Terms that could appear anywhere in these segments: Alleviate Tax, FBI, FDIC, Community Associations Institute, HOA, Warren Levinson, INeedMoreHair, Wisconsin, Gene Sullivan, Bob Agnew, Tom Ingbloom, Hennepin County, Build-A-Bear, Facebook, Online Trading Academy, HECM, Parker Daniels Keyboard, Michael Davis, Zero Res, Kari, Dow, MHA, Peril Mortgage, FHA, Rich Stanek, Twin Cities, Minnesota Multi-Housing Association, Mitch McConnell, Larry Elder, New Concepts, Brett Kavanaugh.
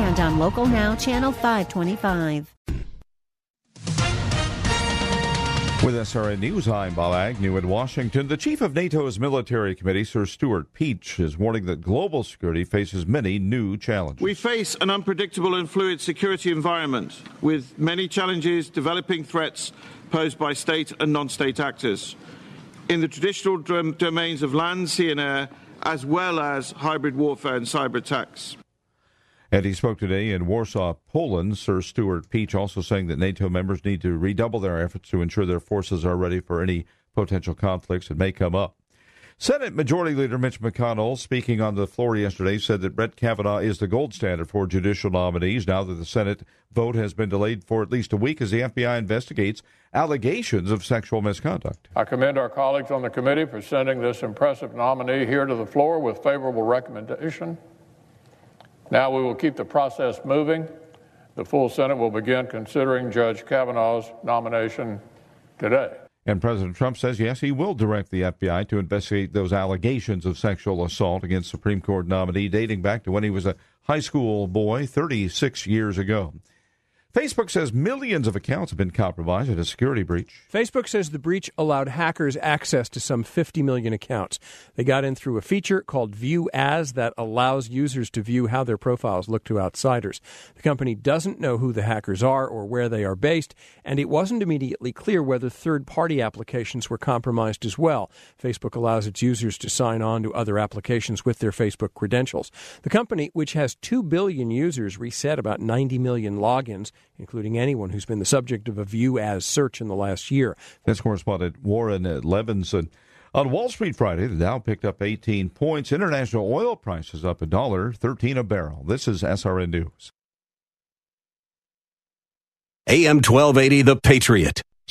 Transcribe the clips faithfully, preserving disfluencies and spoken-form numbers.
and on Local Now, Channel five twenty-five. With S R N News, I'm Bob Agnew in Washington. The chief of NATO's military committee, Sir Stuart Peach, is warning that global security faces many new challenges. We face an unpredictable and fluid security environment with many challenges, developing threats posed by state and non-state actors in the traditional dom- domains of land, sea and air, as well as hybrid warfare and cyber attacks. And he spoke today in Warsaw, Poland. Sir Stuart Peach also saying that NATO members need to redouble their efforts to ensure their forces are ready for any potential conflicts that may come up. Senate Majority Leader Mitch McConnell, speaking on the floor yesterday, said that Brett Kavanaugh is the gold standard for judicial nominees now that the Senate vote has been delayed for at least a week as the F B I investigates allegations of sexual misconduct. I commend our colleagues on the committee for sending this impressive nominee here to the floor with favorable recommendation. Now we will keep the process moving. The full Senate will begin considering Judge Kavanaugh's nomination today. And President Trump says, yes, he will direct the F B I to investigate those allegations of sexual assault against Supreme Court nominee dating back to when he was a high school boy thirty-six years ago. Facebook says millions of accounts have been compromised in a security breach. Facebook says the breach allowed hackers access to some fifty million accounts. They got in through a feature called View As that allows users to view how their profiles look to outsiders. The company doesn't know who the hackers are or where they are based, and it wasn't immediately clear whether third-party applications were compromised as well. Facebook allows its users to sign on to other applications with their Facebook credentials. The company, which has two billion users, reset about ninety million logins, including anyone who's been the subject of a View As search in the last year. That's correspondent Warren Levinson. On Wall Street Friday, the Dow picked up eighteen points. International oil prices up one dollar thirteen a barrel. This is S R N News. A M twelve eighty, The Patriot.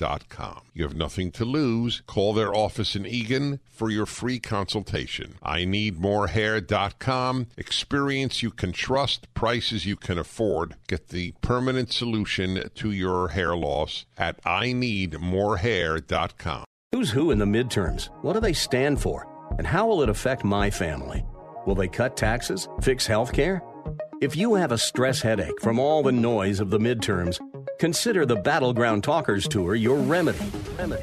dot com. You have nothing to lose. Call their office in Eagan for your free consultation. I need more hair dot com. Experience you can trust, prices you can afford. Get the permanent solution to your hair loss at I need more hair dot com. Who's who in the midterms? What do they stand for? And how will it affect my family? Will they cut taxes? Fix health care? If you have a stress headache from all the noise of the midterms, consider the Battleground Talkers Tour your remedy. remedy.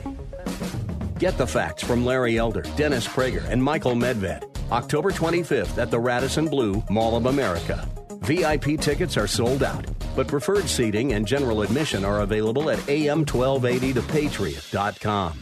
Get the facts from Larry Elder, Dennis Prager, and Michael Medved. October twenty-fifth at the Radisson Blue Mall of America. V I P tickets are sold out, but preferred seating and general admission are available at A M twelve eighty the patriot dot com.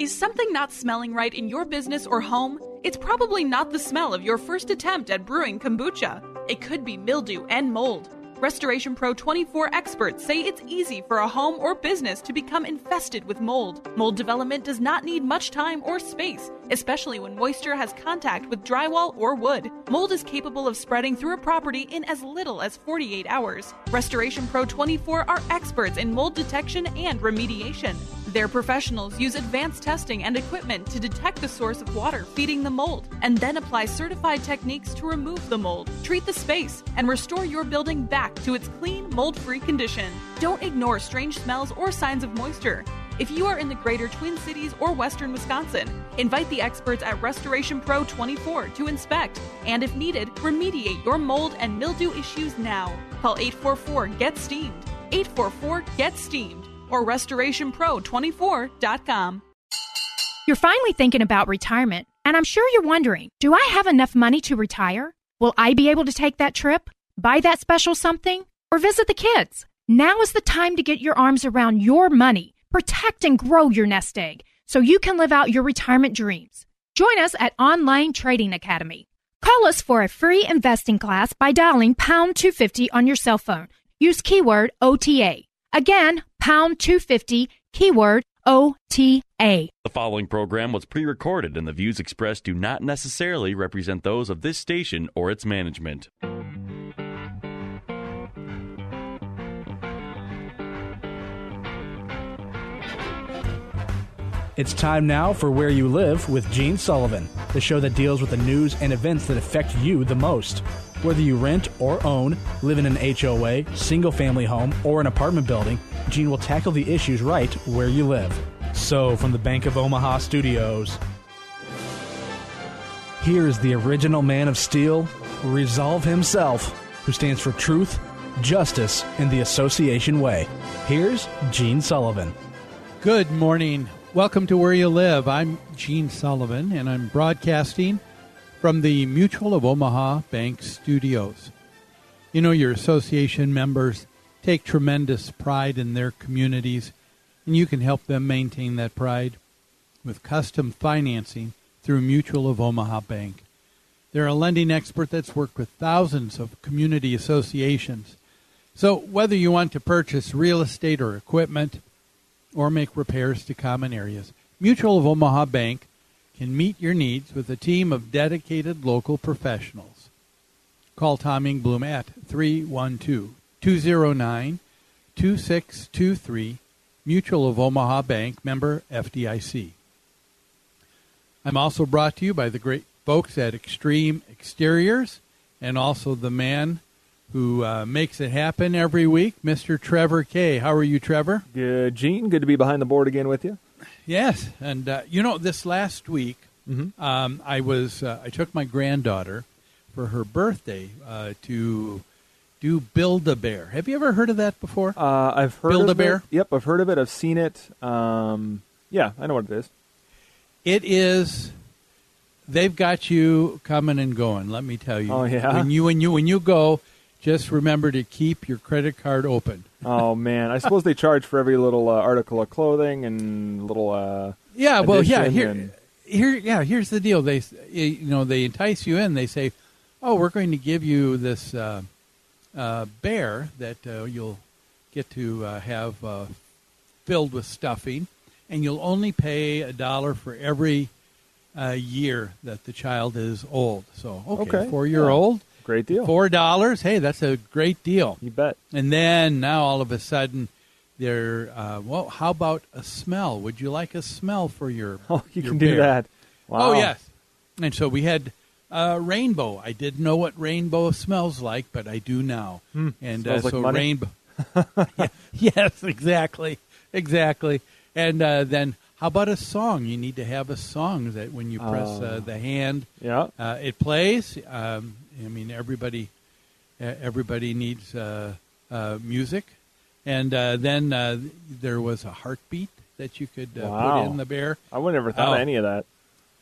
Is something not smelling right in your business or home? It's probably not the smell of your first attempt at brewing kombucha. It could be mildew and mold. Restoration Pro twenty-four experts say it's easy for a home or business to become infested with mold. Mold development does not need much time or space, especially when moisture has contact with drywall or wood. Mold is capable of spreading through a property in as little as forty-eight hours. Restoration Pro twenty-four are experts in mold detection and remediation. Their professionals use advanced testing and equipment to detect the source of water feeding the mold and then apply certified techniques to remove the mold, treat the space, and restore your building back to its clean, mold-free condition. Don't ignore strange smells or signs of moisture. If you are in the greater Twin Cities or western Wisconsin, invite the experts at Restoration Pro twenty-four to inspect and, if needed, remediate your mold and mildew issues now. Call eight four four, G E T S T E A M E D, eight four four, G E T S T E A M E D. or Restoration Pro twenty-four dot com. You're finally thinking about retirement, and I'm sure you're wondering, do I have enough money to retire? Will I be able to take that trip, buy that special something, or visit the kids? Now is the time to get your arms around your money, protect and grow your nest egg, so you can live out your retirement dreams. Join us at Online Trading Academy. Call us for a free investing class by dialing pound two fifty on your cell phone. Use keyword O T A. Again, pound two fifty, keyword O T A. The following program was pre-recorded, and the views expressed do not necessarily represent those of this station or its management. It's time now for Where You Live with Gene Sullivan, the show that deals with the news and events that affect you the most. Whether you rent or own, live in an H O A, single-family home, or an apartment building, Gene will tackle the issues right where you live. So, from the Bank of Omaha studios, here is the original man of steel, Resolve himself, who stands for truth, justice, and the association way. Here's Gene Sullivan. Good morning. Welcome to Where You Live. I'm Gene Sullivan, and I'm broadcasting from the Mutual of Omaha Bank studios. You know, your association members take tremendous pride in their communities, and you can help them maintain that pride with custom financing through Mutual of Omaha Bank. They're a lending expert that's worked with thousands of community associations. So whether you want to purchase real estate or equipment, or make repairs to common areas, Mutual of Omaha Bank can meet your needs with a team of dedicated local professionals. Call Tom Ingbloom at three one two, two zero nine, two six two three, Mutual of Omaha Bank, member F D I C. I'm also brought to you by the great folks at Xtreme Exteriors and also the man who uh, makes it happen every week, Mister Trevor Kay. How are you, Trevor? Good, Gene. Good to be behind the board again with you. Yes, and uh, you know, this last week, mm-hmm. um, I was uh, I took my granddaughter for her birthday uh, to do Build-A-Bear. Have you ever heard of that before? Uh, I've heard Build-A-Bear. Of it. Yep, I've heard of it. I've seen it. Um, yeah, I know what it is. It is. They've got you coming and going. Let me tell you. Oh yeah. When you when you when you go. Just remember to keep your credit card open. Oh, man. I suppose they charge for every little uh, article of clothing and little uh Yeah, well, yeah, here, and... here yeah, here's the deal. They you know, they entice you in. They say, "Oh, we're going to give you this uh, uh, bear that uh, you'll get to uh, have uh, filled with stuffing, and you'll only pay a dollar for every uh, year that the child is old." So, okay, okay. four-year-old. Yeah. Great deal. Four dollars. Hey, that's a great deal. You bet. And then now all of a sudden, they're uh, well. How about a smell? Would you like a smell for your? Oh, you your can bear? Do that. Wow. Oh yes. And so we had uh, rainbow. I didn't know what rainbow smells like, but I do now. Hmm. And uh, like so money. Rainbow. Yeah, yes, exactly, exactly. And uh, then how about a song? You need to have a song that when you press uh, uh, the hand, yeah, uh, it plays. Um, I mean, everybody, everybody needs uh, uh, music, and uh, then uh, there was a heartbeat that you could uh, wow. put in the bear. I would never thought uh, of any of that.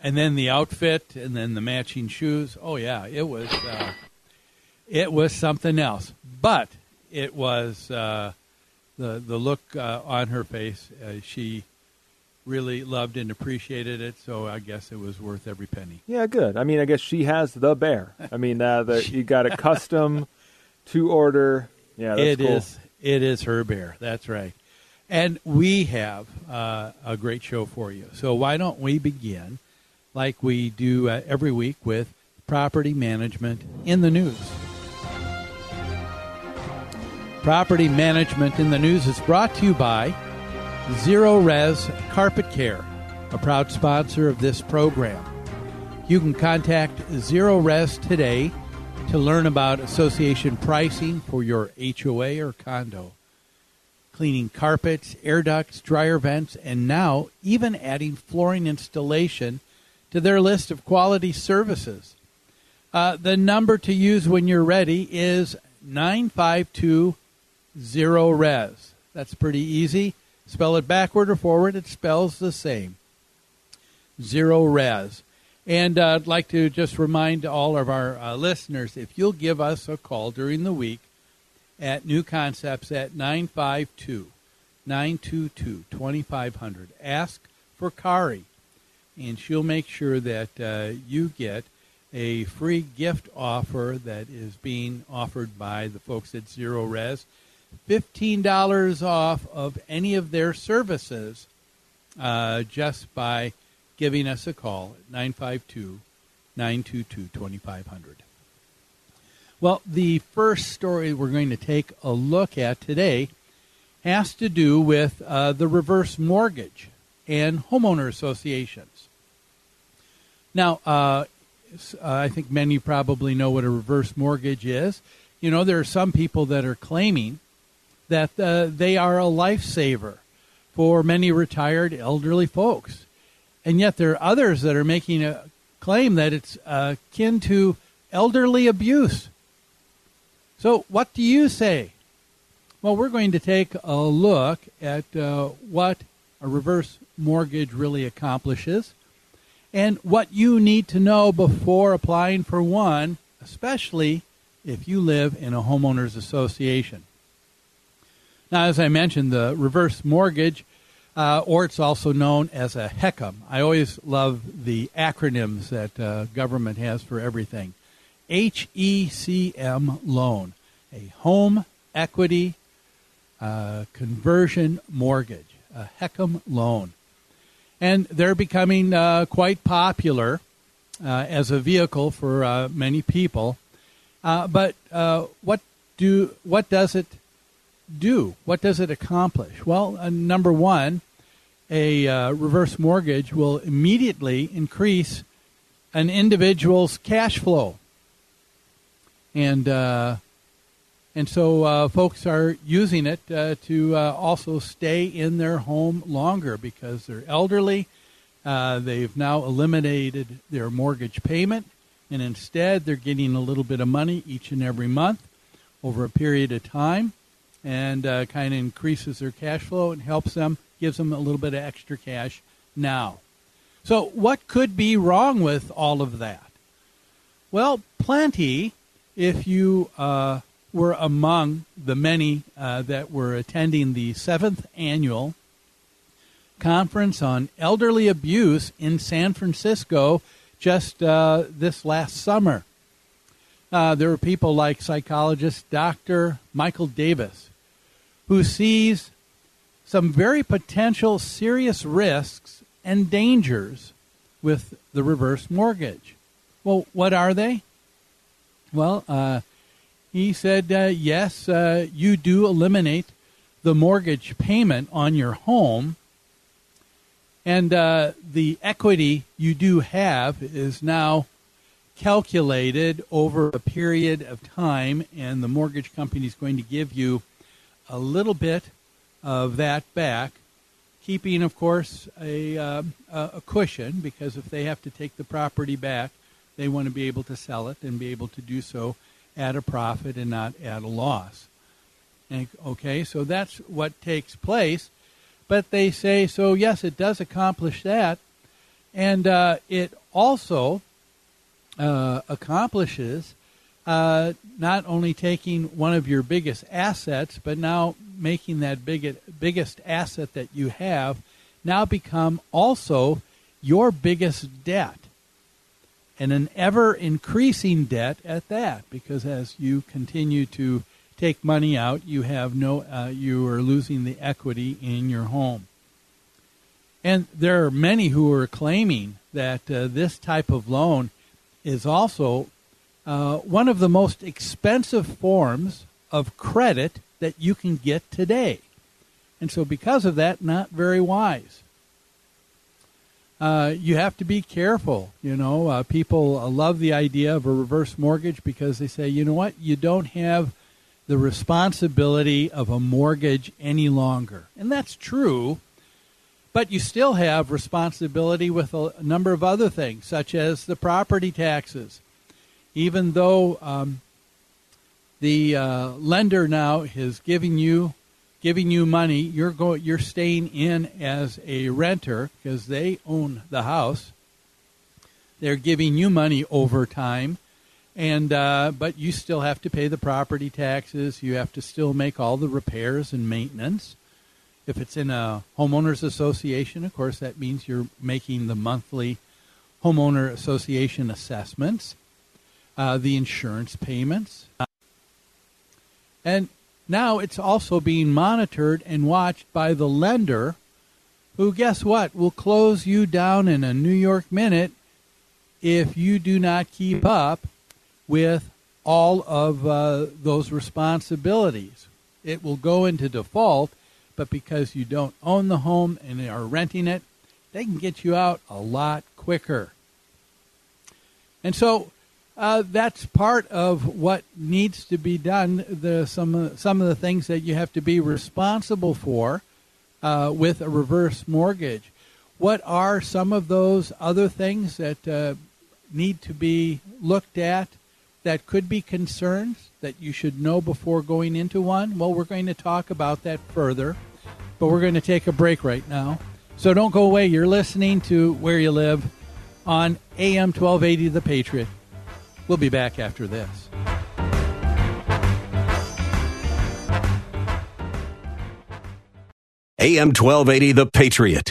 And then the outfit, and then the matching shoes. Oh yeah, it was, uh, it was something else. But it was uh, the the look uh, on her face. Uh, she really loved and appreciated it, so I guess it was worth every penny. Yeah, good. I mean, I guess she has the bear. I mean, uh, the, you got it custom to order. Yeah, that's it cool. Is, it is her bear. That's right. And we have uh, a great show for you. So why don't we begin, like we do uh, every week, with Property Management in the News. Property Management in the News is brought to you by Zero Res Carpet Care, a proud sponsor of this program. You can contact Zero Res today to learn about association pricing for your H O A or condo, cleaning carpets, air ducts, dryer vents, and now even adding flooring installation to their list of quality services. Uh, the number to use when you're ready is nine five two zero res. That's pretty easy. Spell it backward or forward, it spells the same. Zero Res. And uh, I'd like to just remind all of our uh, listeners, if you'll give us a call during the week at New Concepts at nine five two, nine two two, two five zero zero. Ask for Kari, and she'll make sure that uh, you get a free gift offer that is being offered by the folks at Zero Res. fifteen dollars off of any of their services uh, just by giving us a call at nine five two, nine two two, two five zero zero. Well, the first story we're going to take a look at today has to do with uh, the reverse mortgage and homeowner associations. Now, uh, I think many probably know what a reverse mortgage is. You know, there are some people that are claiming that uh, they are a lifesaver for many retired elderly folks. And yet there are others that are making a claim that it's uh, akin to elderly abuse. So what do you say? Well, we're going to take a look at uh, what a reverse mortgage really accomplishes and what you need to know before applying for one, especially if you live in a homeowners association. Now, as I mentioned, the reverse mortgage, uh, or it's also known as a H E C M. I always love the acronyms that uh, government has for everything. H E C M loan, a home equity uh, conversion mortgage, a H E C M loan. And they're becoming uh, quite popular uh, as a vehicle for uh, many people. Uh, but uh, what do what does it do? What does it accomplish? Well, uh, number one, a uh, reverse mortgage will immediately increase an individual's cash flow, and uh, and so uh, folks are using it uh, to uh, also stay in their home longer because they're elderly. Uh, they've now eliminated their mortgage payment. And instead, they're getting a little bit of money each and every month over a period of time, and uh, kind of increases their cash flow and helps them, gives them a little bit of extra cash now. So what could be wrong with all of that? Well, plenty if you uh, were among the many uh, that were attending the seventh Annual Conference on Elderly Abuse in San Francisco just uh, this last summer. Uh, there were people like psychologist Doctor Michael Davis, who sees some very potential serious risks and dangers with the reverse mortgage. Well, what are they? Well, uh, he said, uh, yes, uh, you do eliminate the mortgage payment on your home, and uh, the equity you do have is now calculated over a period of time, and the mortgage company is going to give you a little bit of that back, keeping, of course, a, uh, a cushion, because if they have to take the property back, they want to be able to sell it and be able to do so at a profit and not at a loss. And, okay, so that's what takes place. But they say, so yes, it does accomplish that, and uh, it also uh, accomplishes uh, not only taking one of your biggest assets, but now making that big, biggest asset that you have now become also your biggest debt, and an ever-increasing debt at that, because as you continue to take money out, you have no uh, you are losing the equity in your home. And there are many who are claiming that uh, this type of loan is also uh, one of the most expensive forms of credit that you can get today, and so because of that, not very wise. Uh, you have to be careful. You know, uh, people uh, love the idea of a reverse mortgage because they say, you know what, you don't have the responsibility of a mortgage any longer. And that's true, but you still have responsibility with a number of other things, such as the property taxes. Even though um, the uh, lender now is giving you giving you money. You're go, you're staying in as a renter because they own the house. They're giving you money over time, and uh, but you still have to pay the property taxes. You have to still make all the repairs and maintenance. If it's in a homeowners association, of course, that means you're making the monthly homeowner association assessments, uh, the insurance payments. And now it's also being monitored and watched by the lender who, guess what, will close you down in a New York minute if you do not keep up with all of uh, those responsibilities. It will go into default, but because you don't own the home and are renting it, they can get you out a lot quicker. And so uh, that's part of what needs to be done, the, some, uh, some of the things that you have to be responsible for uh, with a reverse mortgage. What are some of those other things that uh, need to be looked at that could be concerns that you should know before going into one? Well, we're going to talk about that further, but we're going to take a break right now. So don't go away. You're listening to Where You Live on A M twelve eighty The Patriot. We'll be back after this. A M twelve eighty The Patriot.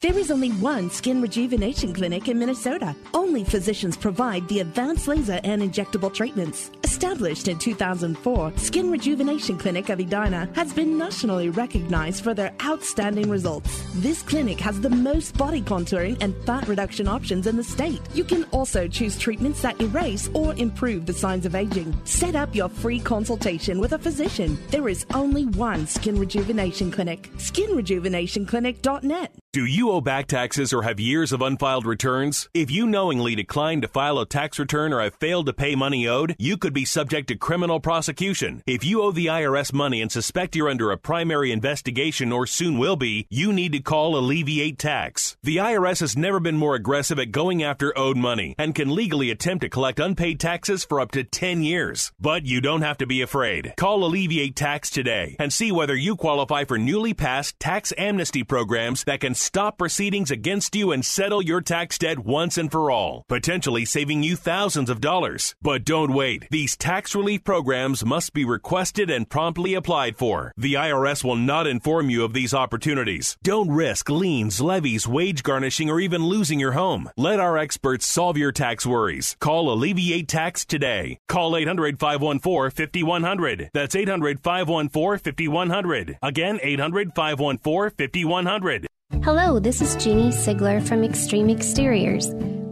There is only one Skin Rejuvenation Clinic in Minnesota. Only physicians provide the advanced laser and injectable treatments. Established in two thousand four, Skin Rejuvenation Clinic of Edina has been nationally recognized for their outstanding results. This clinic has the most body contouring and fat reduction options in the state. You can also choose treatments that erase or improve the signs of aging. Set up your free consultation with a physician. There is only one Skin Rejuvenation Clinic. skin rejuvenation clinic dot net. Do you owe back taxes or have years of unfiled returns? If you knowingly decline to file a tax return or have failed to pay money owed, you could be subject to criminal prosecution. If you owe the I R S money and suspect you're under a primary investigation or soon will be, you need to call Alleviate Tax. The I R S has never been more aggressive at going after owed money and can legally attempt to collect unpaid taxes for up to ten years. But you don't have to be afraid. Call Alleviate Tax today and see whether you qualify for newly passed tax amnesty programs that can stop proceedings against you and settle your tax debt once and for all, potentially saving you thousands of dollars. But don't wait. These tax relief programs must be requested and promptly applied for. The I R S will not inform you of these opportunities. Don't risk liens, levies, wage garnishing, or even losing your home. Let our experts solve your tax worries. Call Alleviate Tax today. Call eight hundred, five one four, five one zero zero. That's eight hundred, five one four, five one zero zero. Again, eight hundred, five one four, five one zero zero. Hello, this is Jeannie Sigler from Xtreme Exteriors.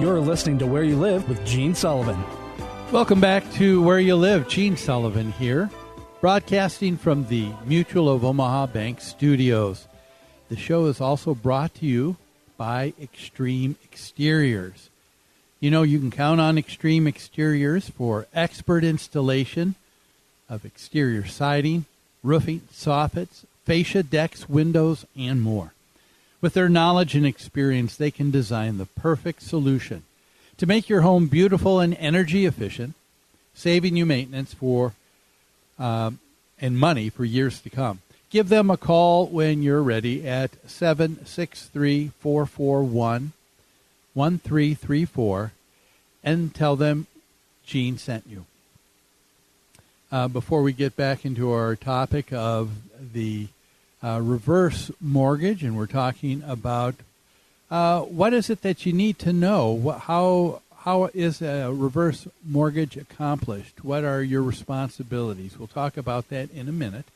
You're listening to Where You Live with Gene Sullivan. Welcome back to Where You Live. Gene Sullivan here. broadcasting from the Mutual of Omaha Bank studios. The show is also brought to you by Xtreme Exteriors. You know, you can count on Xtreme Exteriors for expert installation of exterior siding, roofing, soffits, fascia, decks, windows, and more. With their knowledge and experience, they can design the perfect solution to make your home beautiful and energy efficient, saving you maintenance for um, and money for years to come. Give them a call when you're ready at seven six three, four four one, one three three four and tell them Gene sent you. Uh, before we get back into our topic of the uh, reverse mortgage, and we're talking about uh, what is it that you need to know? What, how how is a reverse mortgage accomplished? What are your responsibilities? We'll talk about that in a minute.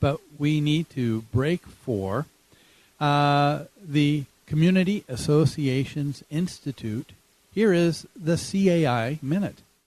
But we need to break for uh, the Community Associations Institute. Here is the C A I Minute.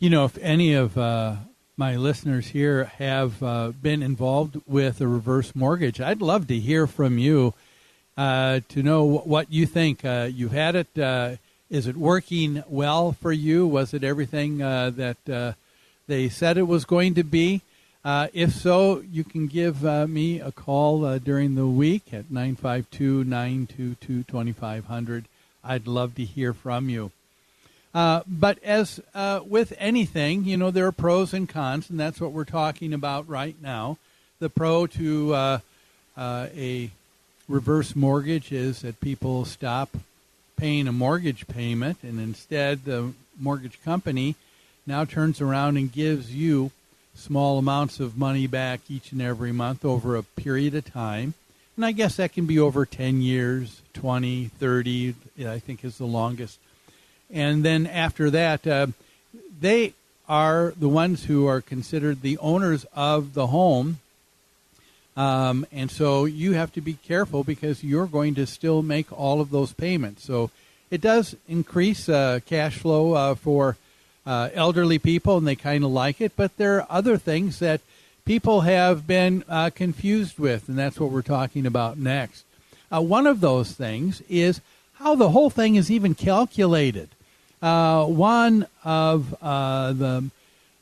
You know, if any of uh, my listeners here have uh, been involved with a reverse mortgage, I'd love to hear from you uh, to know w- what you think. Uh, you've had it. Uh, is it working well for you? Was it everything uh, that uh, they said it was going to be? Uh, if so, you can give uh, me a call uh, during the week at nine five two, nine two two, two five zero zero. I'd love to hear from you. Uh, but as uh, with anything, you know, there are pros and cons, and that's what we're talking about right now. The pro to uh, uh, a reverse mortgage is that people stop paying a mortgage payment, and instead the mortgage company now turns around and gives you small amounts of money back each and every month over a period of time. And I guess that can be over ten years, twenty, thirty, I think is the longest. And then after that, uh, they are the ones who are considered the owners of the home. Um, and so you have to be careful because you're going to still make all of those payments. So it does increase uh, cash flow uh, for uh, elderly people, and they kind of like it. But there are other things that people have been uh, confused with, and that's what we're talking about next. Uh, one of those things is how the whole thing is even calculated. Uh, one of uh, the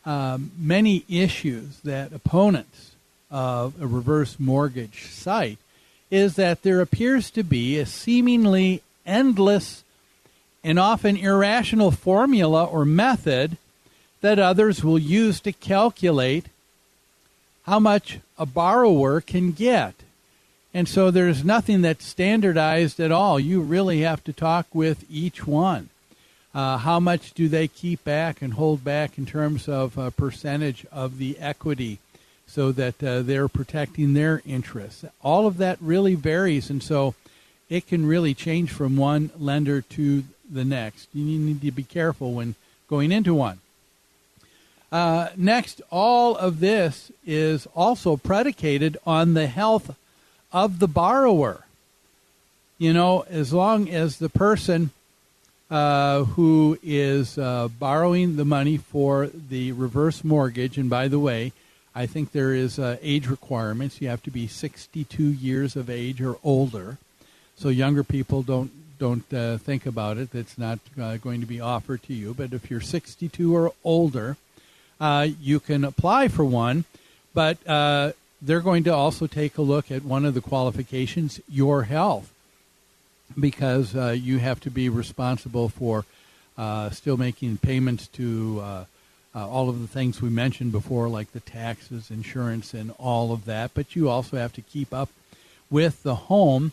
uh, many issues that opponents of a reverse mortgage cite is that there appears to be a seemingly endless and often irrational formula or method that others will use to calculate how much a borrower can get. And so there's nothing that's standardized at all. You really have to talk with each one. Uh, how much do they keep back and hold back in terms of a percentage of the equity so that uh, they're protecting their interests? All of that really varies, and so it can really change from one lender to the next. You need to be careful when going into one. Uh, next, all of this is also predicated on the health of the borrower. You know, as long as the person Uh, who is uh, borrowing the money for the reverse mortgage. And by the way, I think there is uh, age requirements. You have to be sixty-two years of age or older. So younger people don't don't uh, think about it. That's not uh, going to be offered to you. But if you're sixty-two or older, uh, you can apply for one. But uh, they're going to also take a look at one of the qualifications, your health, because uh, you have to be responsible for uh, still making payments to uh, uh, all of the things we mentioned before, like the taxes, insurance, and all of that. But you also have to keep up with the home.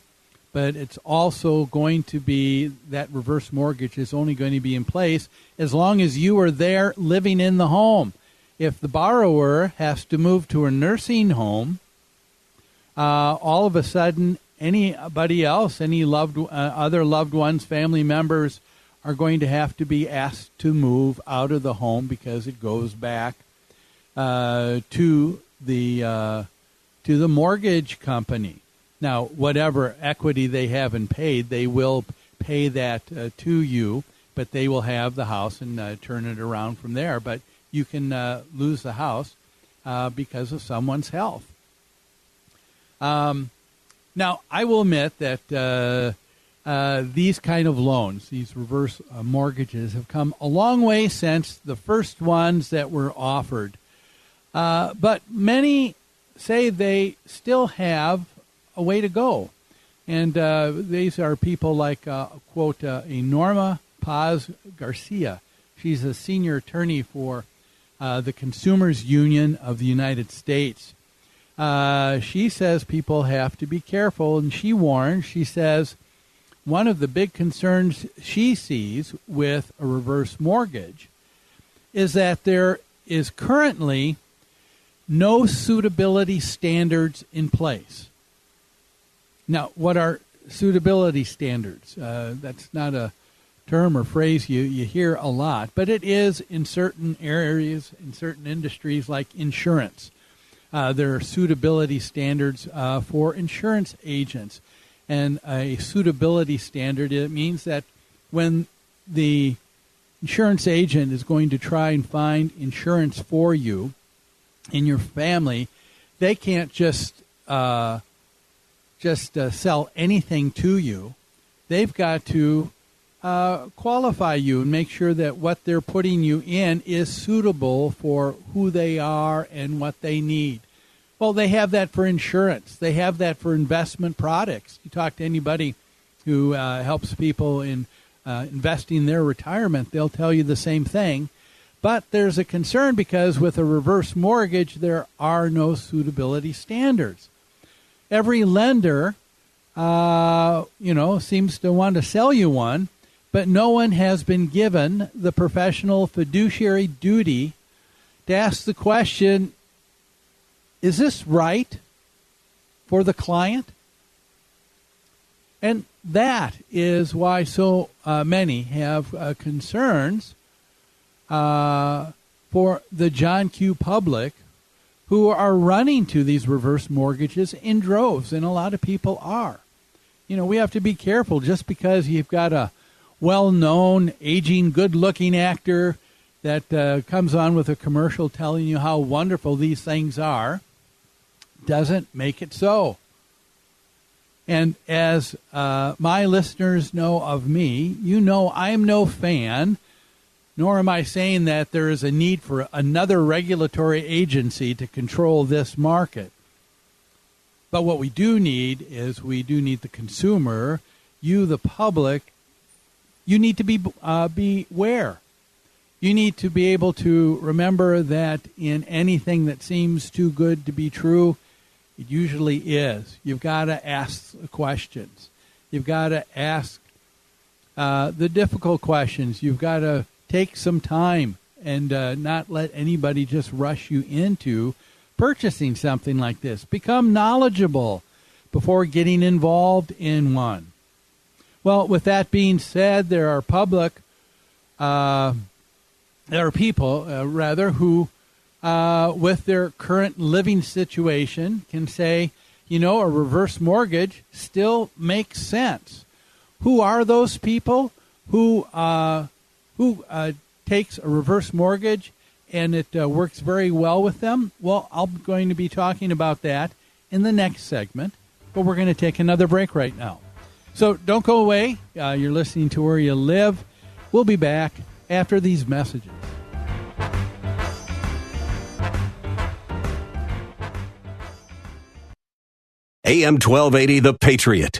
But it's also going to be that reverse mortgage is only going to be in place as long as you are there living in the home. If the borrower has to move to a nursing home, uh, all of a sudden anybody else, any loved uh, other loved ones, family members, are going to have to be asked to move out of the home because it goes back uh, to the uh, to the mortgage company. Now, whatever equity they haven't paid, they will pay that uh, to you, but they will have the house and uh, turn it around from there. But you can uh, lose the house uh, because of someone's health. Um, now, I will admit that uh, uh, these kind of loans, these reverse uh, mortgages, have come a long way since the first ones that were offered. Uh, but many say they still have a way to go. And uh, these are people like, uh, quote, uh, Norma Paz Garcia. She's a senior attorney for uh, the Consumers Union of the United States. Uh, she says people have to be careful, and she warns. She says one of the big concerns she sees with a reverse mortgage is that there is currently no suitability standards in place. Now, what are suitability standards? Uh, that's not a term or phrase you, you hear a lot, but it is in certain areas, in certain industries like insurance. Uh, there are suitability standards uh, for insurance agents. And a suitability standard, it means that when the insurance agent is going to try and find insurance for you and your family, they can't just... Uh, just uh, sell anything to you. They've got to uh, qualify you and make sure that what they're putting you in is suitable for who they are and what they need. Well, they have that for insurance. They have that for investment products. You talk to anybody who uh, helps people in uh, investing their retirement, they'll tell you the same thing. But there's a concern because with a reverse mortgage, there are no suitability standards. Every lender, uh, you know, seems to want to sell you one, but no one has been given the professional fiduciary duty to ask the question, is this right for the client? And that is why so uh, many have uh, concerns uh, for the John Q. public, who are running to these reverse mortgages in droves, and a lot of people are. You know, we have to be careful. Just because you've got a well-known, aging, good-looking actor that uh, comes on with a commercial telling you how wonderful these things are, doesn't make it so. And as uh, my listeners know of me, you know I'm no fan, nor am I saying that there is a need for another regulatory agency to control this market. But what we do need is we do need the consumer, you, the public. You need to be uh, beware. You need to be able to remember that in anything that seems too good to be true, it usually is. You've got to ask the questions. You've got to ask uh, the difficult questions. You've got to take some time and uh, not let anybody just rush you into purchasing something like this. Become knowledgeable before getting involved in one. Well, with that being said, there are public, uh, there are people, uh, rather, who, uh, with their current living situation, can say, you know, a reverse mortgage still makes sense. Who are those people who... Uh, who uh, takes a reverse mortgage, and it uh, works very well with them? Well, I'm going to be talking about that in the next segment, but we're going to take another break right now. So don't go away. Uh, you're listening to Where You Live. We'll be back after these messages. A M twelve eighty, The Patriot.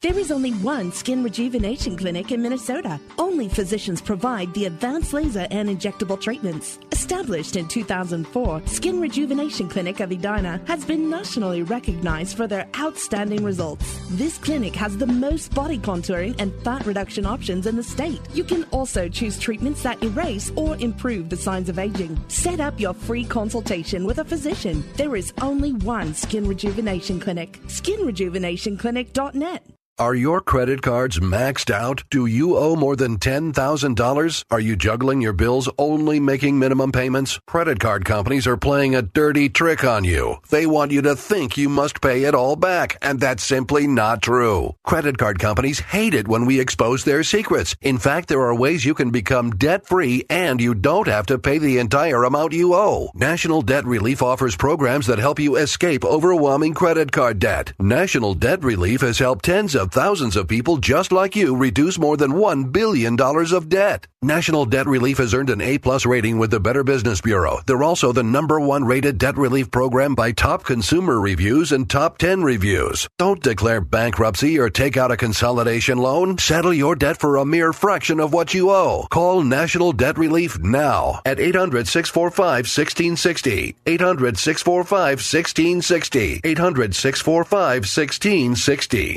There is only one Skin Rejuvenation Clinic in Minnesota. Only physicians provide the advanced laser and injectable treatments. Established in two thousand four, Skin Rejuvenation Clinic of Edina has been nationally recognized for their outstanding results. This clinic has the most body contouring and fat reduction options in the state. You can also choose treatments that erase or improve the signs of aging. Set up your free consultation with a physician. There is only one Skin Rejuvenation Clinic. skin rejuvenation clinic dot net. Are your credit cards maxed out? Do you owe more than ten thousand dollars? Are you juggling your bills, only making minimum payments? Credit card companies are playing a dirty trick on you. They want you to think you must pay it all back, and that's simply not true. Credit card companies hate it when we expose their secrets. In fact, there are ways you can become debt-free and you don't have to pay the entire amount you owe. National Debt Relief offers programs that help you escape overwhelming credit card debt. National Debt Relief has helped tens of thousands of people just like you reduce more than one billion dollars of debt. National Debt Relief has earned an A plus rating with the Better Business Bureau. They're also the number one rated debt relief program by Top Consumer Reviews and Top ten Reviews. Don't declare bankruptcy or take out a consolidation loan. Settle your debt for a mere fraction of what you owe. Call National Debt Relief now at eight hundred, six four five, one six six zero. eight hundred, six four five, one six six zero. eight hundred, six four five, one six six zero.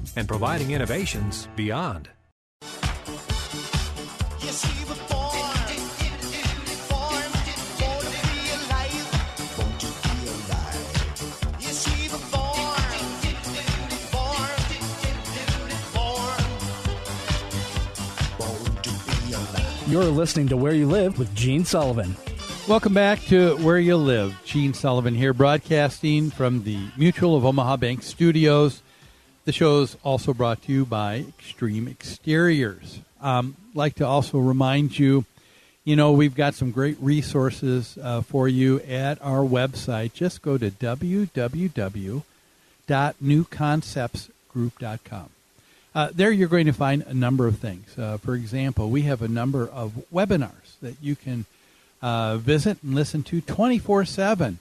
and providing innovations beyond. You're listening to Where You Live with Gene Sullivan. Welcome back to Where You Live. Gene Sullivan here, broadcasting from the Mutual of Omaha Bank studios. The show is also brought to you by Xtreme Exteriors. Um, like to also remind you, you know, we've got some great resources uh, for you at our website. Just go to w w w dot new concepts group dot com. Uh, there you're going to find a number of things. Uh, for example, we have a number of webinars that you can uh, visit and listen to twenty-four seven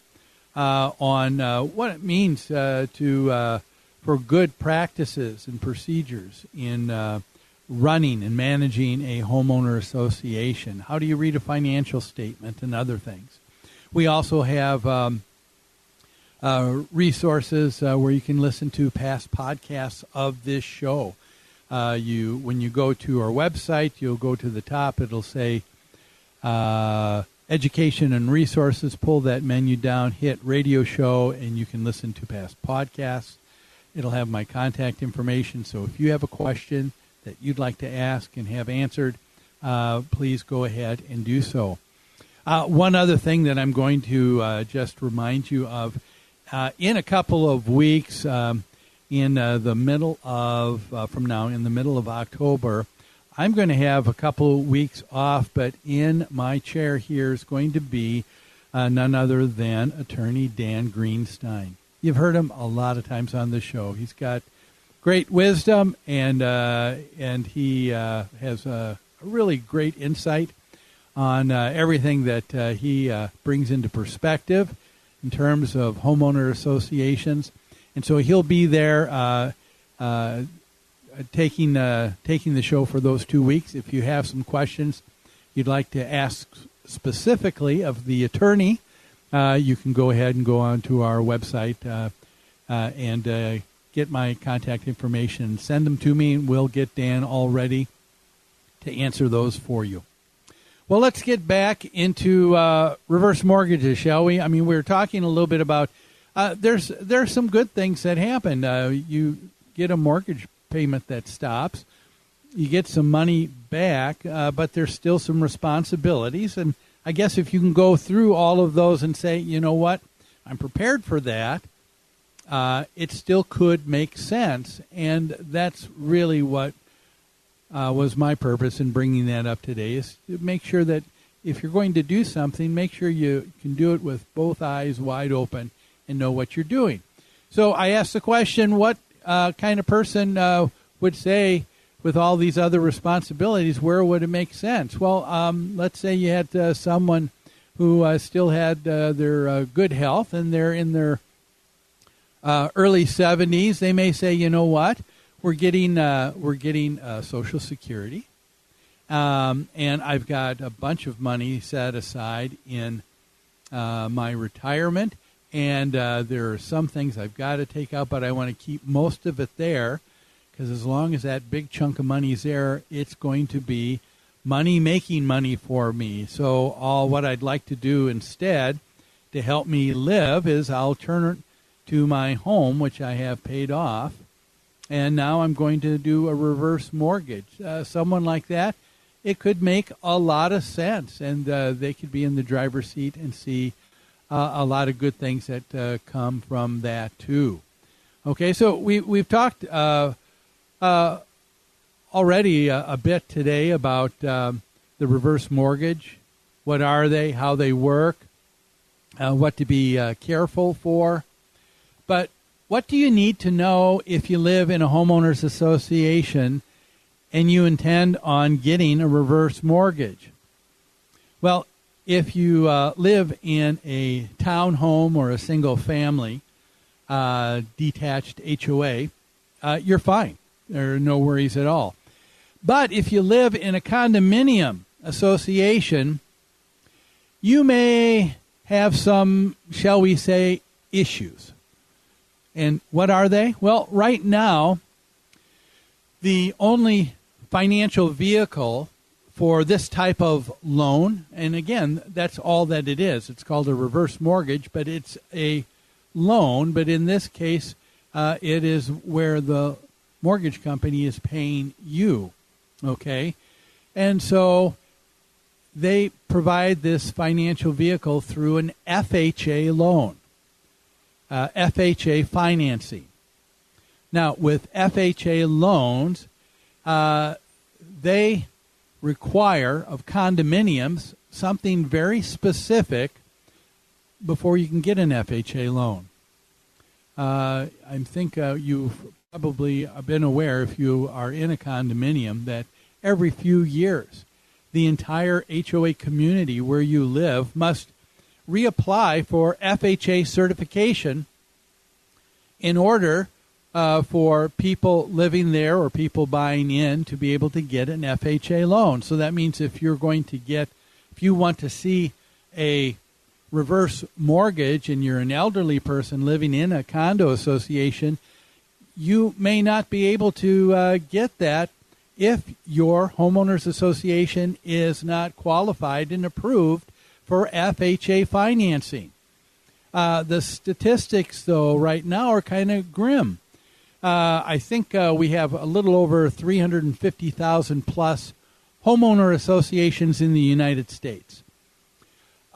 uh, on uh, what it means uh, to... Uh, for good practices and procedures in uh, running and managing a homeowner association. How do you read a financial statement and other things? We also have um, uh, resources uh, where you can listen to past podcasts of this show. Uh, you, when you go to our website, you'll go to the top. It'll say uh, education and resources. Pull that menu down, hit radio show, and you can listen to past podcasts. It'll have my contact information, so if you have a question that you'd like to ask and have answered, uh, please go ahead and do so. Uh, one other thing that I'm going to uh, just remind you of, uh, in a couple of weeks, um, in uh, the middle of, uh, from now, in the middle of October, I'm going to have a couple of weeks off, but in my chair here is going to be uh, none other than Attorney Dan Greenstein. You've heard him a lot of times on the show. He's got great wisdom, and uh, and he uh, has a really great insight on uh, everything that uh, he uh, brings into perspective in terms of homeowner associations. And so he'll be there uh, uh, taking uh, taking the show for those two weeks. If you have some questions you'd like to ask specifically of the attorney, uh, you can go ahead and go on to our website uh, uh, and uh, get my contact information. Send them to me, and we'll get Dan all ready to answer those for you. Well, let's get back into uh, reverse mortgages, shall we? I mean, we were talking a little bit about uh, there's there's some good things that happen. Uh, you get a mortgage payment that stops. You get some money back, uh, but there's still some responsibilities. And I guess if you can go through all of those and say, you know what, I'm prepared for that, uh, it still could make sense. And that's really what Uh, was my purpose in bringing that up today, is to make sure that if you're going to do something, make sure you can do it with both eyes wide open and know what you're doing. So I asked the question, what uh, kind of person uh, would say, with all these other responsibilities, where would it make sense? Well, um, let's say you had uh, someone who uh, still had uh, their uh, good health and they're in their uh, early seventies. They may say, you know what? We're getting uh, we're getting uh, Social Security, um, and I've got a bunch of money set aside in uh, my retirement, and uh, there are some things I've got to take out, but I want to keep most of it there, because as long as that big chunk of money is there, it's going to be money making money for me. So all what I'd like to do instead to help me live is I'll turn it to my home, which I have paid off, and now I'm going to do a reverse mortgage. Uh, someone like that, it could make a lot of sense, and uh, they could be in the driver's seat and see uh, a lot of good things that uh, come from that too. Okay, so we, we've talked uh, uh, already a, a bit today about um, the reverse mortgage. What are they, how they work, uh, what to be uh, careful for. But what do you need to know if you live in a homeowners association and you intend on getting a reverse mortgage? Well, if you uh, live in a townhome or a single-family uh, detached H O A, uh, you're fine. There are no worries at all. But if you live in a condominium association, you may have some, shall we say, issues. And what are they? Well, right now, the only financial vehicle for this type of loan, and again, that's all that it is. It's called a reverse mortgage, but it's a loan. But in this case, uh, it is where the mortgage company is paying you, okay? And so they provide this financial vehicle through an F H A loan. Uh, F H A financing. Now, with F H A loans, uh, they require of condominiums something very specific before you can get an F H A loan. Uh, I think uh, you've probably been aware, if you are in a condominium, that every few years, the entire H O A community where you live must reapply for F H A certification in order uh, for people living there or people buying in to be able to get an F H A loan. So that means if you're going to get, if you want to see a reverse mortgage and you're an elderly person living in a condo association, you may not be able to uh, get that if your homeowners association is not qualified and approved for F H A financing. Uh, the statistics, though, right now are kind of grim. Uh, I think uh, we have a little over three hundred fifty thousand plus homeowner associations in the United States.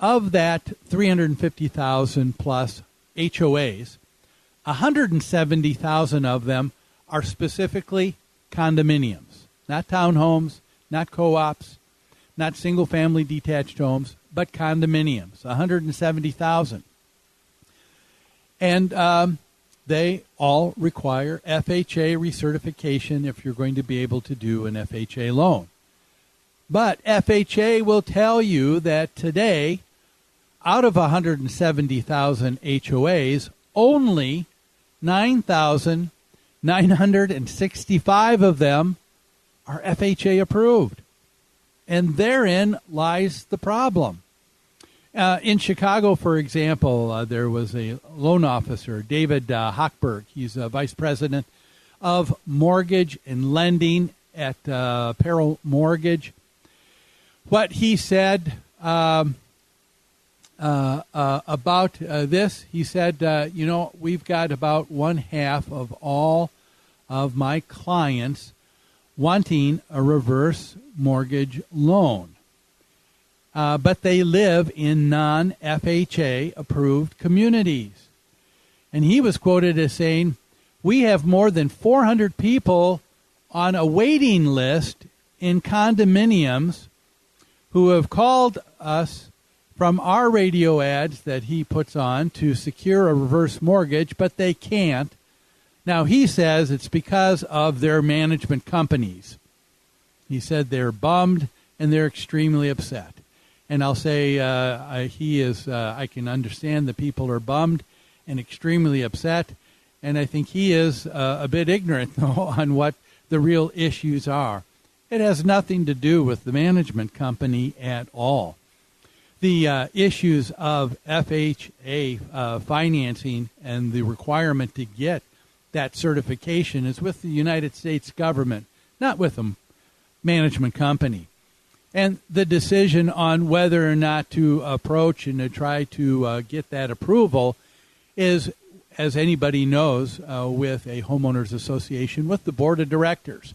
Of that three hundred fifty thousand plus H O As, one hundred seventy thousand of them are specifically condominiums, not townhomes, not co-ops, not single-family detached homes, but condominiums, one hundred seventy thousand. And um, They all require F H A recertification if you're going to be able to do an F H A loan. But F H A will tell you that today, out of one hundred seventy thousand H O As, only nine thousand nine hundred sixty-five of them are F H A approved. And therein lies the problem. Uh, in Chicago, for example, uh, there was a loan officer, David uh, Hochberg. He's a vice president of mortgage and lending at uh, Peril Mortgage. What he said um, uh, uh, about uh, this, he said, uh, you know, we've got about one half of all of my clients wanting a reverse mortgage loan. Uh, but they live in non-F H A-approved communities. And he was quoted as saying, we have more than four hundred people on a waiting list in condominiums who have called us from our radio ads that he puts on to secure a reverse mortgage, but they can't. Now, he says it's because of their management companies. He said they're bummed and they're extremely upset. And I'll say uh, I, he is, uh, I can understand the people are bummed and extremely upset. And I think he is uh, a bit ignorant, though, on what the real issues are. It has nothing to do with the management company at all. The uh, issues of F H A uh, financing and the requirement to get that certification is with the United States government, not with the management company. And the decision on whether or not to approach and to try to uh, get that approval is, as anybody knows, uh, with a homeowners association, with the board of directors.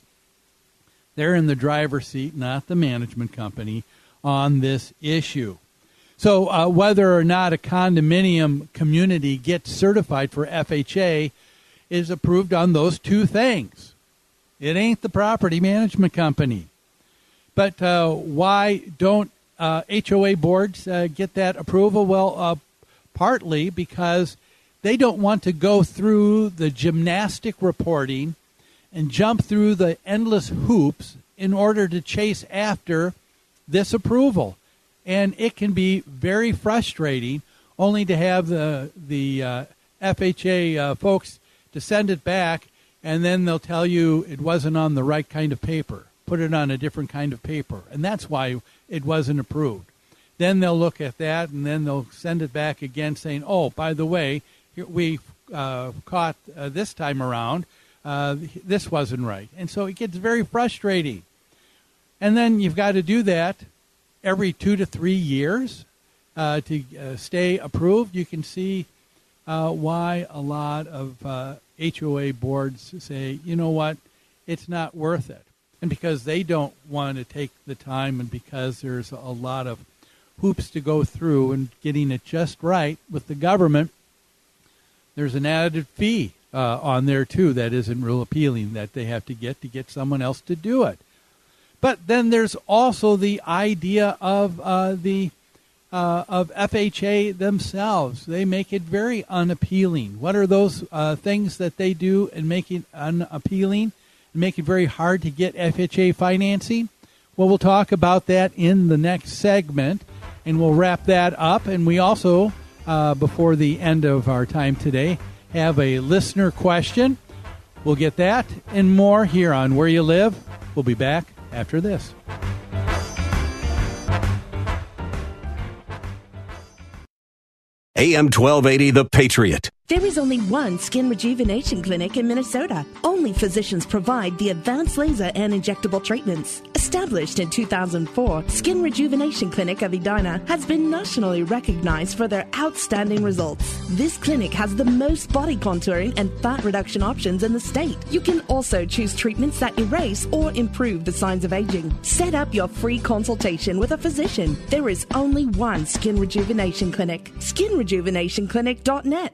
They're in the driver's seat, not the management company, on this issue. So uh, whether or not a condominium community gets certified for F H A is approved on those two things. It ain't the property management company. But uh, why don't uh, H O A boards uh, get that approval? Well, uh, partly because they don't want to go through the gymnastic reporting and jump through the endless hoops in order to chase after this approval. And it can be very frustrating only to have the, the uh, F H A uh, folks to send it back, and then they'll tell you it wasn't on the right kind of paper. Put it on a different kind of paper, and that's why it wasn't approved. Then they'll look at that, and then they'll send it back again saying, oh, by the way, we uh, caught uh, this time around, uh, this wasn't right. And so it gets very frustrating. And then you've got to do that every two to three years uh, to uh, stay approved. You can see uh, why a lot of uh, H O A boards say, you know what, it's not worth it. And because they don't want to take the time and because there's a lot of hoops to go through and getting it just right with the government, there's an added fee uh, on there, too, that isn't real appealing that they have to get to get someone else to do it. But then there's also the idea of uh, the uh, of F H A themselves. They make it very unappealing. What are those uh, things that they do and make it unappealing? Make it very hard to get F H A financing? Well, we'll talk about that in the next segment, and we'll wrap that up. And we also, uh, before the end of our time today, have a listener question. We'll get that and more here on Where You Live. We'll be back after this. A M twelve eighty, The Patriot. There is only one Skin Rejuvenation Clinic in Minnesota. Only physicians provide the advanced laser and injectable treatments. Established in two thousand four, Skin Rejuvenation Clinic of Edina has been nationally recognized for their outstanding results. This clinic has the most body contouring and fat reduction options in the state. You can also choose treatments that erase or improve the signs of aging. Set up your free consultation with a physician. There is only one Skin Rejuvenation Clinic. skin rejuvenation clinic dot net.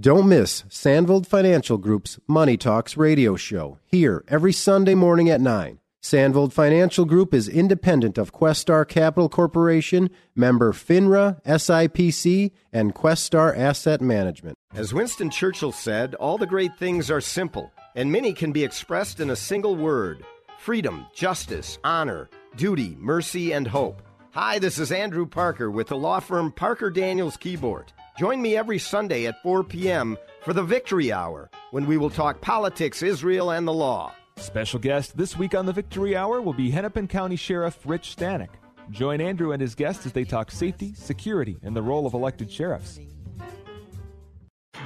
Don't miss Sandvold Financial Group's Money Talks radio show, here every Sunday morning at nine. Sandvold Financial Group is independent of Questar Capital Corporation, member FINRA, S I P C, and Questar Asset Management. As Winston Churchill said, all the great things are simple, and many can be expressed in a single word: freedom, justice, honor, duty, mercy, and hope. Hi, this is Andrew Parker with the law firm Parker Daniels Keyboard. Join me every Sunday at four p.m. for the Victory Hour, when we will talk politics, Israel, and the law. Special guest this week on the Victory Hour will be Hennepin County Sheriff Rich Stanek. Join Andrew and his guests as they talk safety, security, and the role of elected sheriffs.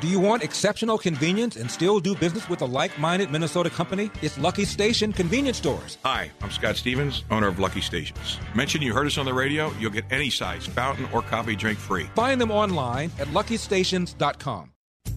Do you want exceptional convenience and still do business with a like-minded Minnesota company? It's Lucky Station Convenience Stores. Hi, I'm Scott Stevens, owner of Lucky Stations. Mention you heard us on the radio, you'll get any size fountain or coffee drink free. Find them online at lucky stations dot com.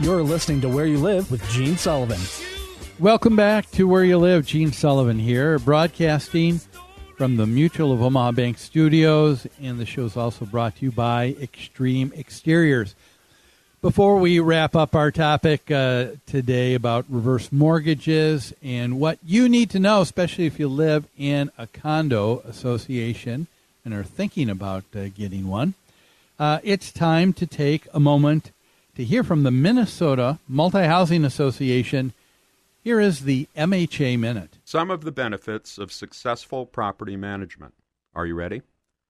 You're listening to Where You Live with Gene Sullivan. Welcome back to Where You Live. Gene Sullivan here, broadcasting from the Mutual of Omaha Bank studios, and the show is also brought to you by Xtreme Exteriors. Before we wrap up our topic uh, today about reverse mortgages and what you need to know, especially if you live in a condo association and are thinking about uh, getting one, uh, it's time to take a moment to hear from the Minnesota Multi-Housing Association. Here is the M H A Minute. Some of the benefits of successful property management. Are you ready?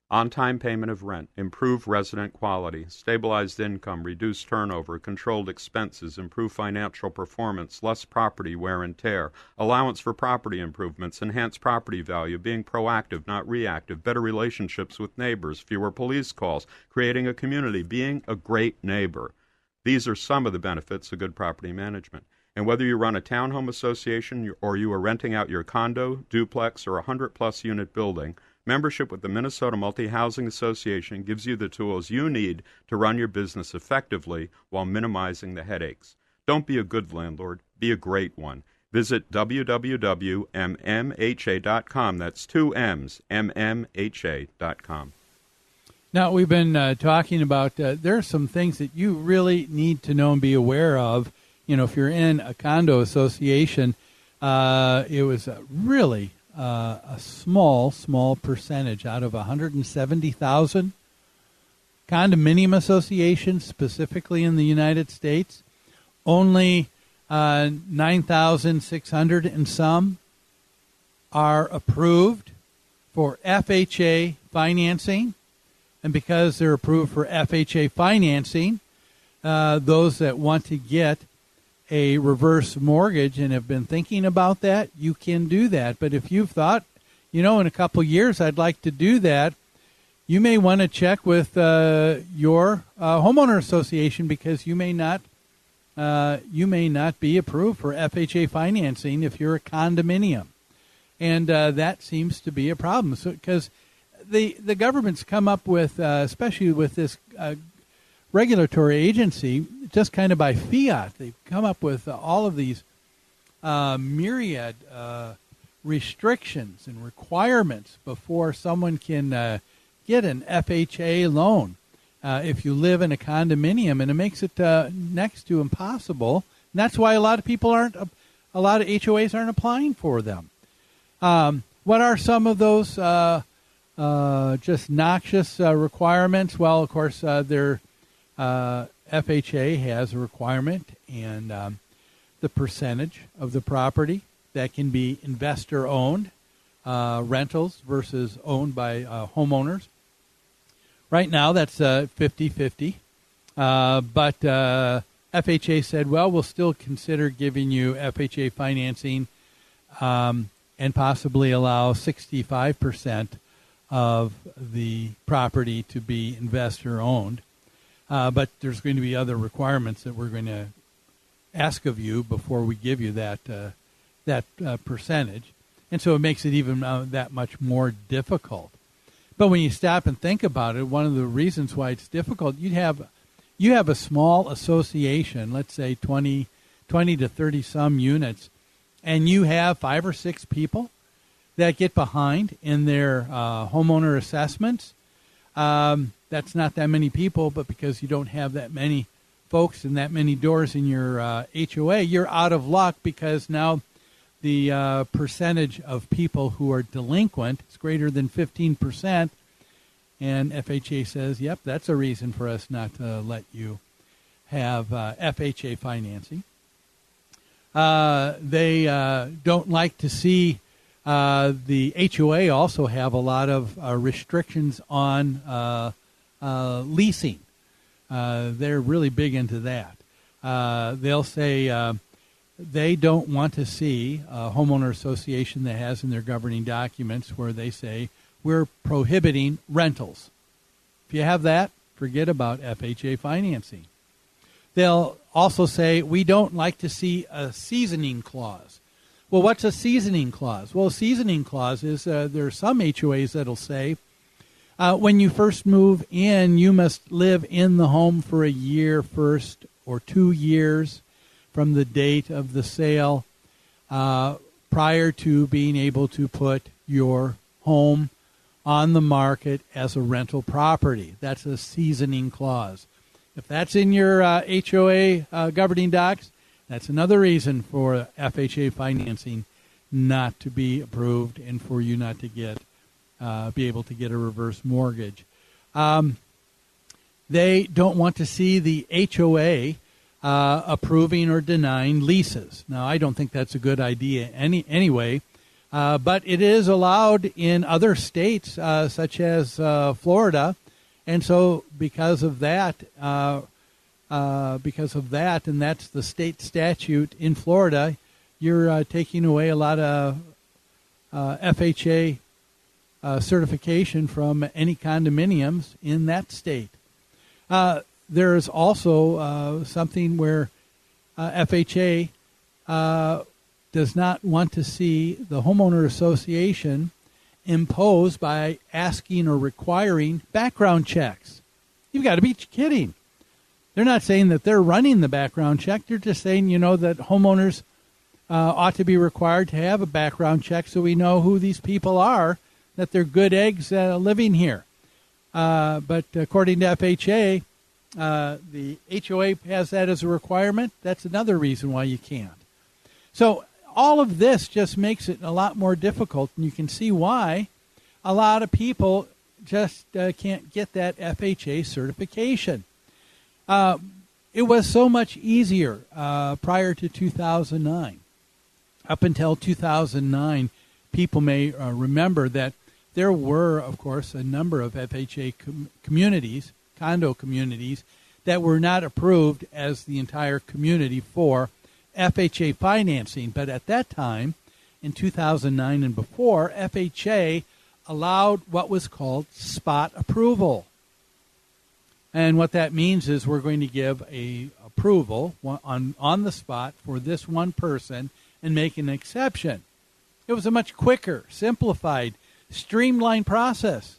On-time payment of rent, improved resident quality, stabilized income, reduced turnover, controlled expenses, improved financial performance, less property wear and tear, allowance for property improvements, enhanced property value, being proactive, not reactive, better relationships with neighbors, fewer police calls, creating a community, being a great neighbor. These are some of the benefits of good property management. And whether you run a townhome association or you are renting out your condo, duplex, or one hundred plus unit building, membership with the Minnesota Multi-Housing Association gives you the tools you need to run your business effectively while minimizing the headaches. Don't be a good landlord, be a great one. Visit w w w dot m m h a dot com. That's two M's, m m h a dot com. Now, we've been uh, talking about uh, there are some things that you really need to know and be aware of. You know, if you're in a condo association, uh, it was a really uh, a small, small percentage out of one hundred seventy thousand condominium associations, specifically in the United States. Only uh, nine thousand six hundred and some are approved for F H A financing. And because they're approved for F H A financing, uh, those that want to get a reverse mortgage and have been thinking about that, you can do that. But if you've thought, you know, in a couple of years I'd like to do that, you may want to check with uh, your uh, homeowner association, because you may not uh, you may not be approved for F H A financing if you're a condominium. And uh, that seems to be a problem. So, because the, the government's come up with, uh, especially with this uh, regulatory agency, just kind of by fiat, they've come up with uh, all of these uh, myriad uh, restrictions and requirements before someone can uh, get an F H A loan. Uh, if you live in a condominium, and it makes it uh, next to impossible. And that's why a lot of people aren't, a lot of H O As aren't applying for them. Um, what are some of those uh, uh, just noxious uh, requirements? Well, of course, uh, their uh, F H A has a requirement, and um, the percentage of the property that can be investor-owned, uh, rentals versus owned by uh, homeowners. Right now, that's uh, fifty-fifty, uh, but uh, F H A said, well, we'll still consider giving you F H A financing um, and possibly allow sixty-five percent of the property to be investor-owned. Uh, but there's going to be other requirements that we're going to ask of you before we give you that, uh, that uh, percentage. And so it makes it even uh, that much more difficult. But when you stop and think about it, one of the reasons why it's difficult, you'd have, you have a small association, let's say twenty, twenty to thirty some units, and you have five or six people that get behind in their uh, homeowner assessments. Um, that's not that many people, but because you don't have that many folks and that many doors in your uh, H O A, you're out of luck, because now the uh, percentage of people who are delinquent is greater than fifteen percent, and F H A says, yep, that's a reason for us not to let you have uh, F H A financing. Uh, they uh, don't like to see uh, the H O A also have a lot of uh, restrictions on uh, uh, leasing. Uh, they're really big into that. Uh, they'll say... Uh, They don't want to see a homeowner association that has in their governing documents where they say, we're prohibiting rentals. If you have that, forget about F H A financing. They'll also say, we don't like to see a seasoning clause. Well, what's a seasoning clause? Well, a seasoning clause is uh, there are some H O As that'll say, uh, when you first move in, you must live in the home for a year first or two years from the date of the sale, uh, prior to being able to put your home on the market as a rental property. That's a seasoning clause. If that's in your uh, H O A uh, governing docs, that's another reason for F H A financing not to be approved and for you not to get uh, be able to get a reverse mortgage. Um, they don't want to see the H O A Uh, approving or denying leases. Now, I don't think that's a good idea any anyway, uh, but it is allowed in other states uh, such as uh, Florida, and so because of that, uh, uh, because of that, and that's the state statute in Florida, you're uh, taking away a lot of uh, F H A uh, certification from any condominiums in that state. Uh, There is also uh, something where uh, F H A uh, does not want to see the homeowner association imposed by asking or requiring background checks. You've got to be kidding. They're not saying that they're running the background check. They're just saying, you know, that homeowners uh, ought to be required to have a background check so we know who these people are, that they're good eggs uh, living here. Uh, but according to F H A... Uh, the H O A has that as a requirement. That's another reason why you can't. So all of this just makes it a lot more difficult, and you can see why a lot of people just uh, can't get that F H A certification. Uh, it was so much easier uh, prior to two thousand nine. Up until two thousand nine, people may uh, remember that there were, of course, a number of F H A com- communities condo communities that were not approved as the entire community for F H A financing. But at that time, in two thousand nine and before, F H A allowed what was called spot approval. And what that means is we're going to give a approval on, on the spot for this one person and make an exception. It was a much quicker, simplified, streamlined process.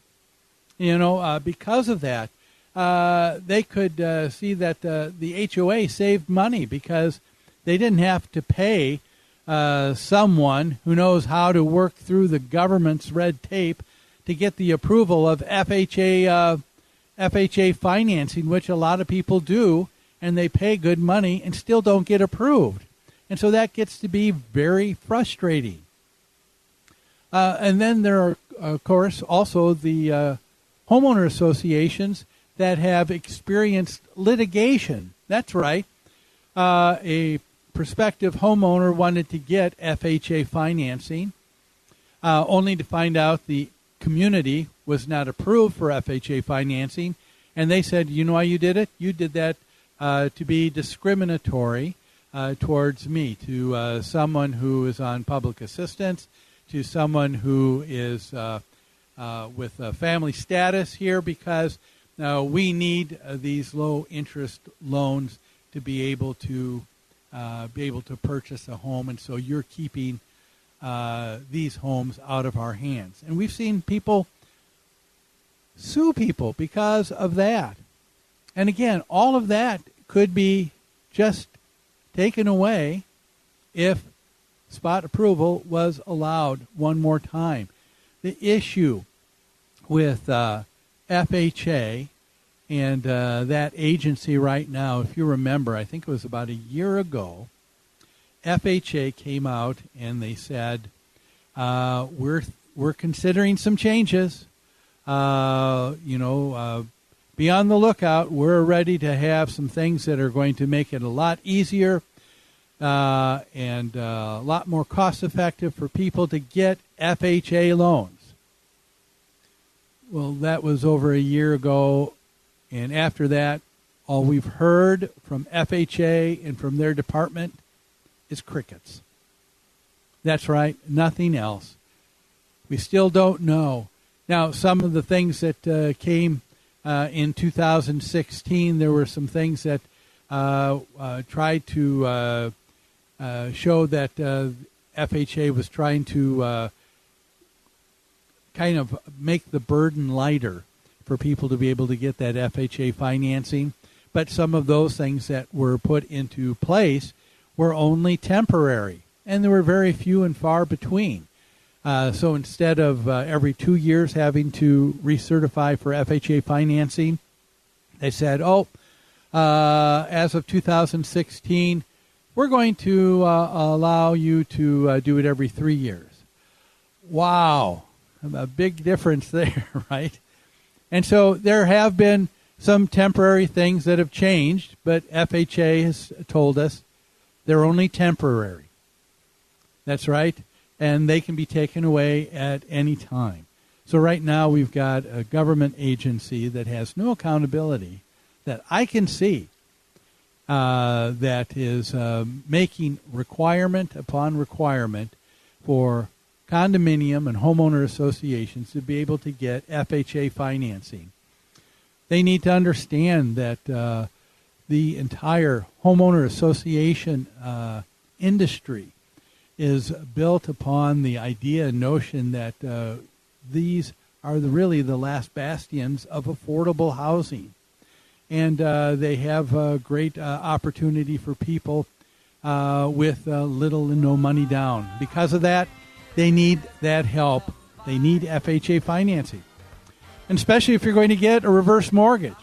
You know, uh, because of that, uh, they could uh, see that uh, the H O A saved money because they didn't have to pay uh, someone who knows how to work through the government's red tape to get the approval of F H A uh, F H A financing, which a lot of people do, and they pay good money and still don't get approved. And so that gets to be very frustrating. Uh, and then there are, of course, also the uh, homeowner associations that have experienced litigation. That's right. Uh, a prospective homeowner wanted to get F H A financing, uh, only to find out the community was not approved for F H A financing, and they said, you know why you did it? You did that uh, to be discriminatory uh, towards me, to uh, someone who is on public assistance, to someone who is uh, uh, with a family status here, because uh, we need uh, these low-interest loans to be able to uh, be able to purchase a home, and so you're keeping uh, these homes out of our hands. And we've seen people sue people because of that. And again, all of that could be just taken away if spot approval was allowed one more time. The issue with uh, F H A and uh, that agency right now, if you remember, I think it was about a year ago, F H A came out and they said, uh, we're we're considering some changes. Uh, you know, uh, be on the lookout. We're ready to have some things that are going to make it a lot easier uh, and uh, a lot more cost-effective for people to get F H A loans. Well, that was over a year ago, and after that, all we've heard from F H A and from their department is crickets. That's right, nothing else. We still don't know. Now, some of the things that uh, came uh, in two thousand sixteen, there were some things that uh, uh, tried to uh, uh, show that uh, F H A was trying to uh, kind of make the burden lighter for people to be able to get that F H A financing. But some of those things that were put into place were only temporary, and there were very few and far between. Uh, so instead of uh, every two years having to recertify for F H A financing, they said, oh, uh, as of two thousand sixteen, we're going to uh, allow you to uh, do it every three years. Wow, a big difference there, right? And so there have been some temporary things that have changed, but F H A has told us they're only temporary. That's right. And they can be taken away at any time. So right now we've got a government agency that has no accountability that I can see uh, that is uh, making requirement upon requirement for condominium and homeowner associations to be able to get F H A financing. They need to understand that uh, the entire homeowner association uh, industry is built upon the idea and notion that uh, these are the, really the last bastions of affordable housing. And uh, they have a great uh, opportunity for people uh, with uh, little and no money down. Because of that, they need that help. They need F H A financing, and especially if you're going to get a reverse mortgage.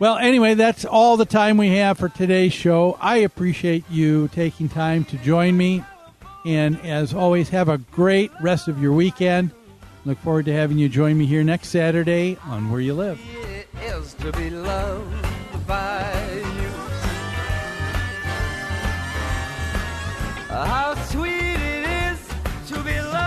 Well, anyway, that's all the time we have for today's show. I appreciate you taking time to join me. And as always, have a great rest of your weekend. Look forward to having you join me here next Saturday on Where You Live. It is to be loved by you. How sweet it is to be loved by you.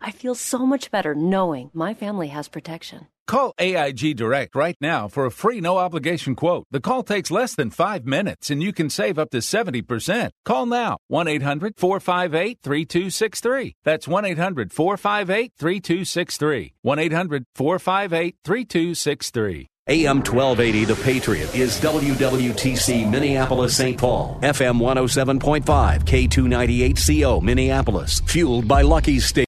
I feel so much better knowing my family has protection. Call A I G Direct right now for a free, no-obligation quote. The call takes less than five minutes, and you can save up to seventy percent. Call now, one eight hundred four five eight three two six three. That's one eight hundred four five eight three two six three. one eight hundred four five eight three two six three. A M twelve eighty, The Patriot, is W W T C, Minneapolis, Saint Paul. F M one oh seven point five, K two ninety-eight C O, Minneapolis. Fueled by Lucky Stations.